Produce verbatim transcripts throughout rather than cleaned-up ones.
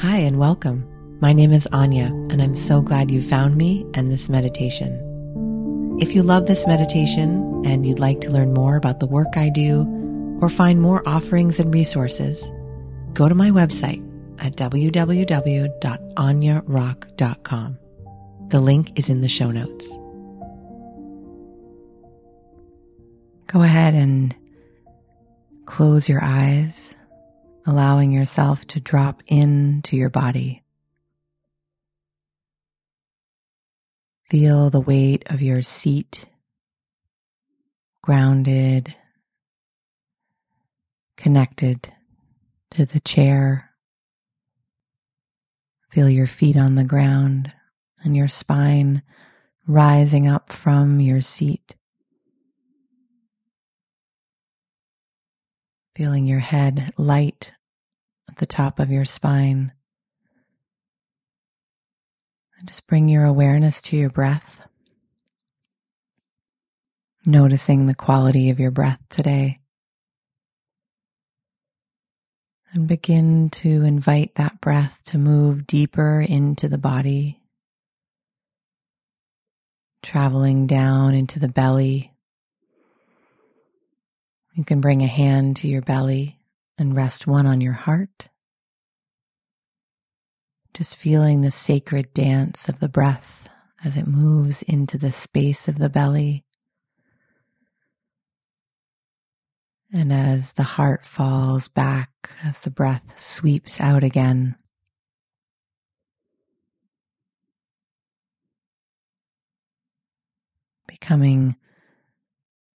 Hi and welcome. My name is Anya and I'm so glad you found me and this meditation. If you love this meditation and you'd like to learn more about the work I do or find more offerings and resources, go to my website at w w w dot aine rock dot com. The link is in the show notes. Go ahead and close your eyes, allowing yourself to drop into your body. Feel the weight of your seat, grounded, connected to the chair. Feel your feet on the ground and your spine rising up from your seat. Feeling your head light at the top of your spine. And just bring your awareness to your breath. Noticing the quality of your breath today. And begin to invite that breath to move deeper into the body, traveling down into the belly. You can bring a hand to your belly and rest one on your heart. Just feeling the sacred dance of the breath as it moves into the space of the belly. And as the heart falls back, as the breath sweeps out again. Becoming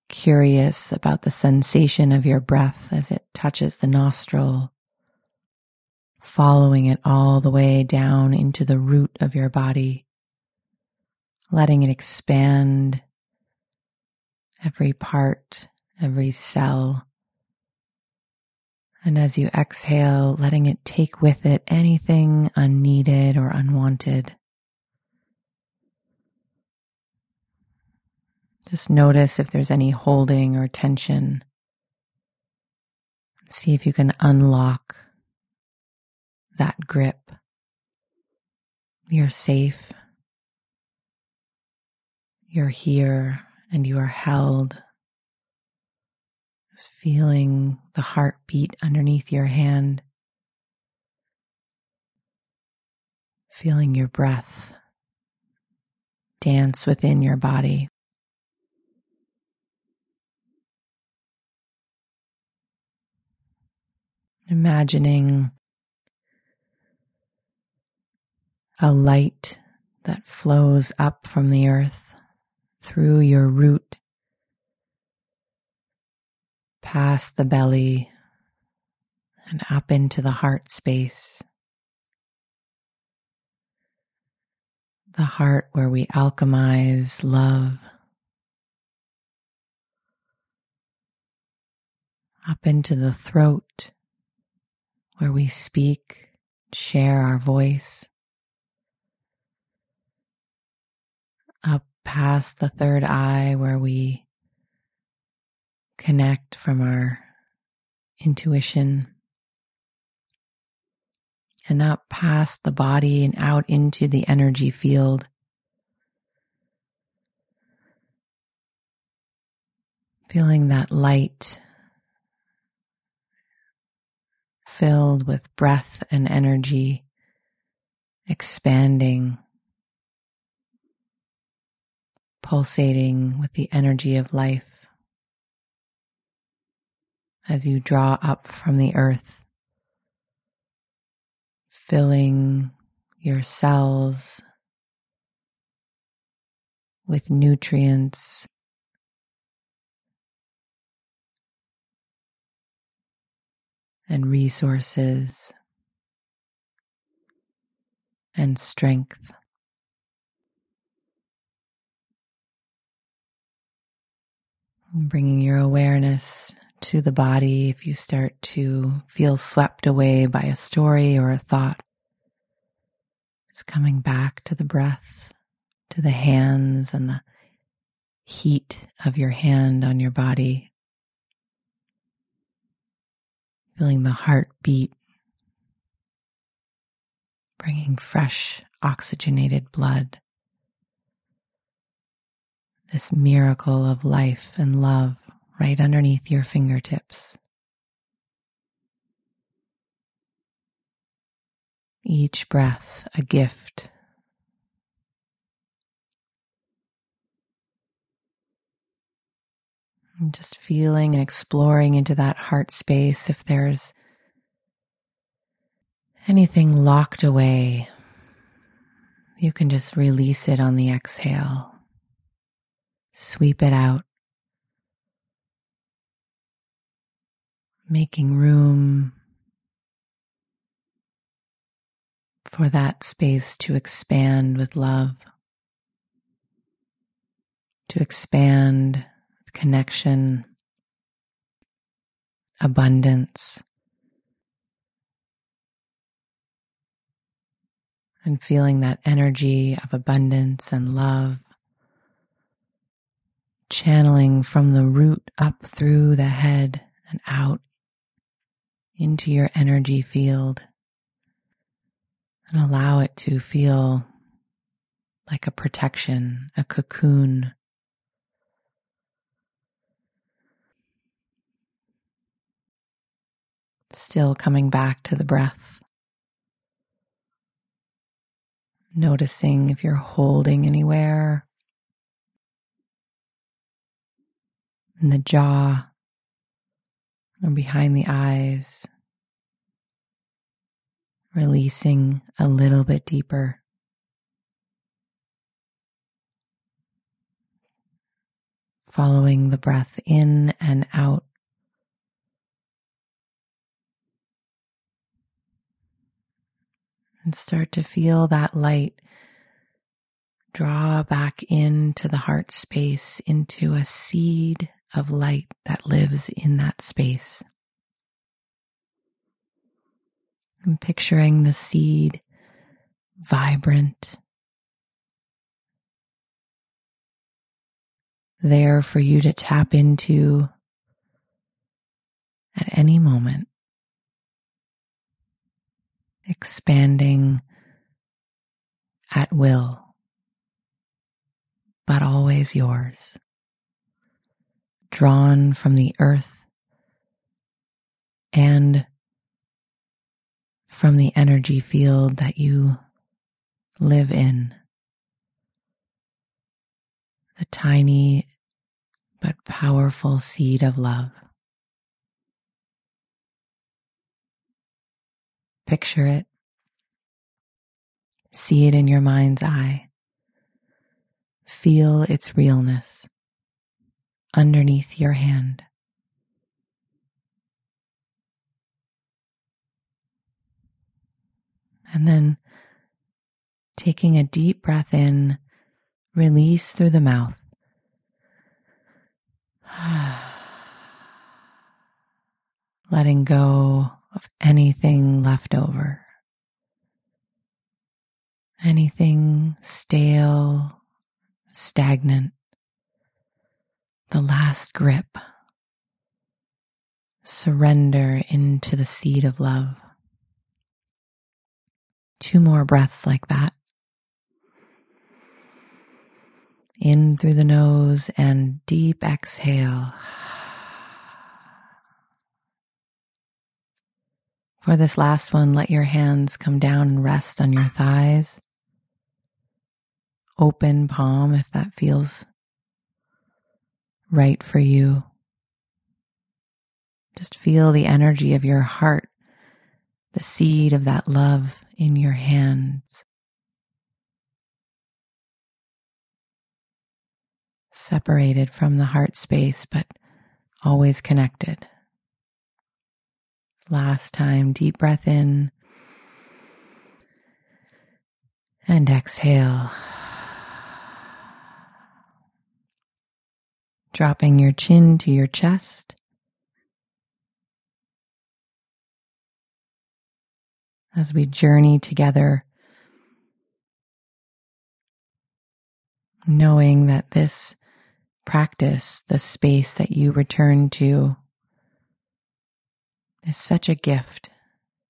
curious about the sensation of your breath as it touches the nostril, following it all the way down into the root of your body, letting it expand every part, every cell. And as you exhale, letting it take with it anything unneeded or unwanted. Just notice if there's any holding or tension. See if you can unlock that grip. You're safe. You're here and you are held. Just feeling the heartbeat underneath your hand. Feeling your breath dance within your body. Imagining a light that flows up from the earth through your root, past the belly, and up into the heart space. The heart where we alchemize love. Up into the throat, where we speak, share our voice, up past the third eye where we connect from our intuition, and up past the body and out into the energy field. Feeling that light filled with breath and energy, expanding, pulsating with the energy of life as you draw up from the earth, filling your cells with nutrients, and resources, and strength. And bringing your awareness to the body if you start to feel swept away by a story or a thought. Just coming back to the breath, to the hands and the heat of your hand on your body. Feeling the heartbeat bringing fresh, oxygenated blood. This miracle of life and love right underneath your fingertips. Each breath a gift. And just feeling and exploring into that heart space if there's anything locked away, you can just release it on the exhale. Sweep it out, making room for that space to expand with love, to expand with connection, abundance, and feeling that energy of abundance and love channeling from the root up through the head and out into your energy field, and allow it to feel like a protection, a cocoon. Still coming back to the breath, noticing if you're holding anywhere. In the jaw, or behind the eyes, releasing a little bit deeper. Following the breath in and out. And start to feel that light draw back into the heart space, into a seed of light that lives in that space. I'm picturing the seed vibrant, there for you to tap into at any moment, expanding at will, but always yours. Drawn from the earth and from the energy field that you live in. The tiny but powerful seed of love. Picture it. See it in your mind's eye. Feel its realness. Underneath your hand. And then taking a deep breath in, release through the mouth. Letting go of anything left over. Anything stale, stagnant. The last grip, surrender into the seed of love. Two more breaths like that. In through the nose and deep exhale. For this last one, let your hands come down and rest on your thighs. Open palm if that feels right for you. Just feel the energy of your heart, the seed of that love in your hands. Separated from the heart space, but always connected. Last time, deep breath in and exhale. Dropping your chin to your chest, as we journey together, knowing that this practice, the space that you return to, is such a gift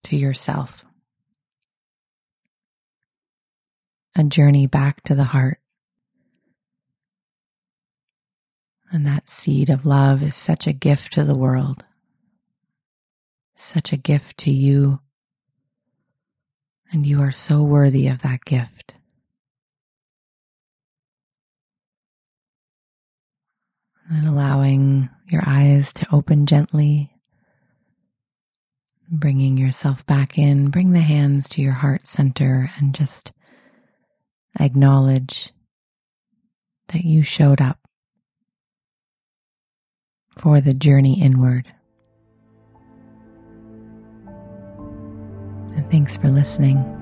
to yourself. a journey back to the heart. And that seed of love is such a gift to the world, such a gift to you, and you are so worthy of that gift. And allowing your eyes to open gently, bringing yourself back in, bring the hands to your heart center and just acknowledge that you showed up for the journey inward. And thanks for listening.